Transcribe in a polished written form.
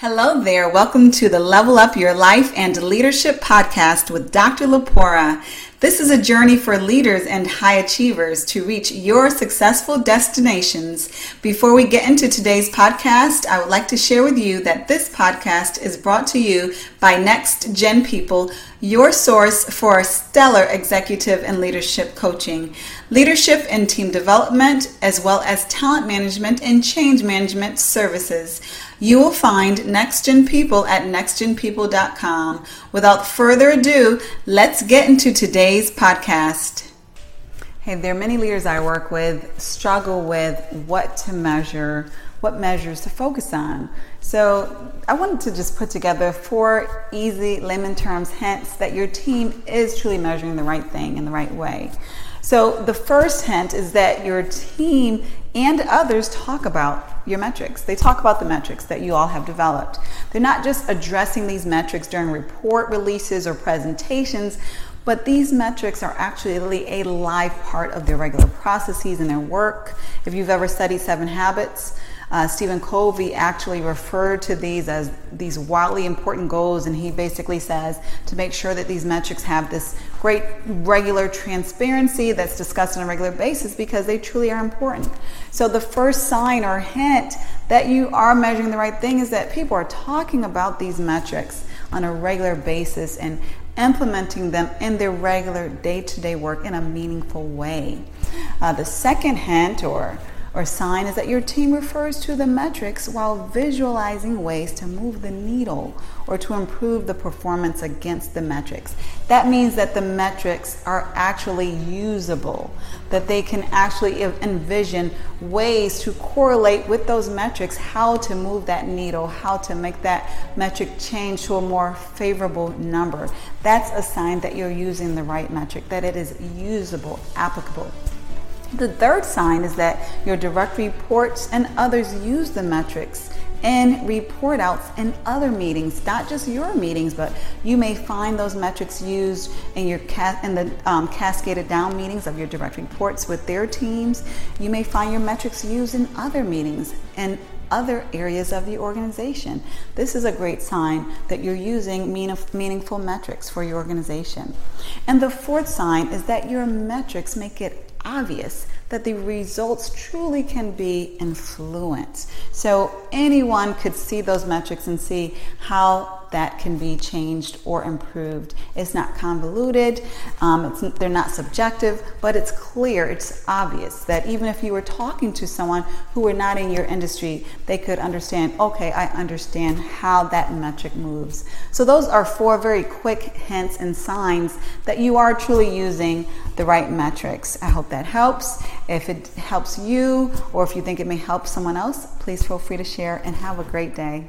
Hello there. Welcome to the Level Up Your Life and Leadership podcast with Dr. Lepora. This is a journey for leaders and high achievers to reach your successful destinations. Before we get into today's podcast, I would like to share with you that this podcast is brought to you by NextGen People, your source for stellar executive and leadership coaching, leadership and team development, as well as talent management and change management services. You will find NextGen People at nextgenpeople.com. Without further ado, let's get into today's podcast. Hey there, many leaders I work with struggle with what to measure, what measures to focus on. So I wanted to just put together 4 easy layman terms hints that your team is truly measuring the right thing in the right way. So the first hint is that your team and others talk about your metrics. They talk about the metrics that you all have developed. They're not just addressing these metrics during report releases or presentations, but these metrics are actually a live part of their regular processes and their work. If you've ever studied 7 Habits, Steven Covey actually referred to these as these wildly important goals, and he basically says to make sure that these metrics have this great regular transparency that's discussed on a regular basis because they truly are important. So the first sign or hint that you are measuring the right thing is that people are talking about these metrics on a regular basis and implementing them in their regular day-to-day work in a meaningful way. The second hint or sign is that your team refers to the metrics while visualizing ways to move the needle or to improve the performance against the metrics. That means that the metrics are actually usable, that they can actually envision ways to correlate with those metrics, how to move that needle, how to make that metric change to a more favorable number. That's a sign that you're using the right metric, that it is usable, applicable. The third sign is that your direct reports and others use the metrics in report outs and other meetings, not just your meetings, but you may find those metrics used in your in the cascaded down meetings of your direct reports with their teams. You may find your metrics used in other meetings and other areas of the organization. This is a great sign that you're using meaningful metrics for your organization. And the fourth sign is that your metrics make it obvious that the results truly can be influenced. So anyone could see those metrics and see how that can be changed or improved. It's not convoluted, they're not subjective, but it's clear, it's obvious that even if you were talking to someone who were not in your industry, they could understand, okay, I understand how that metric moves. So those are 4 very quick hints and signs that you are truly using the right metrics. I hope that helps. If it helps you or if you think it may help someone else, please feel free to share and have a great day.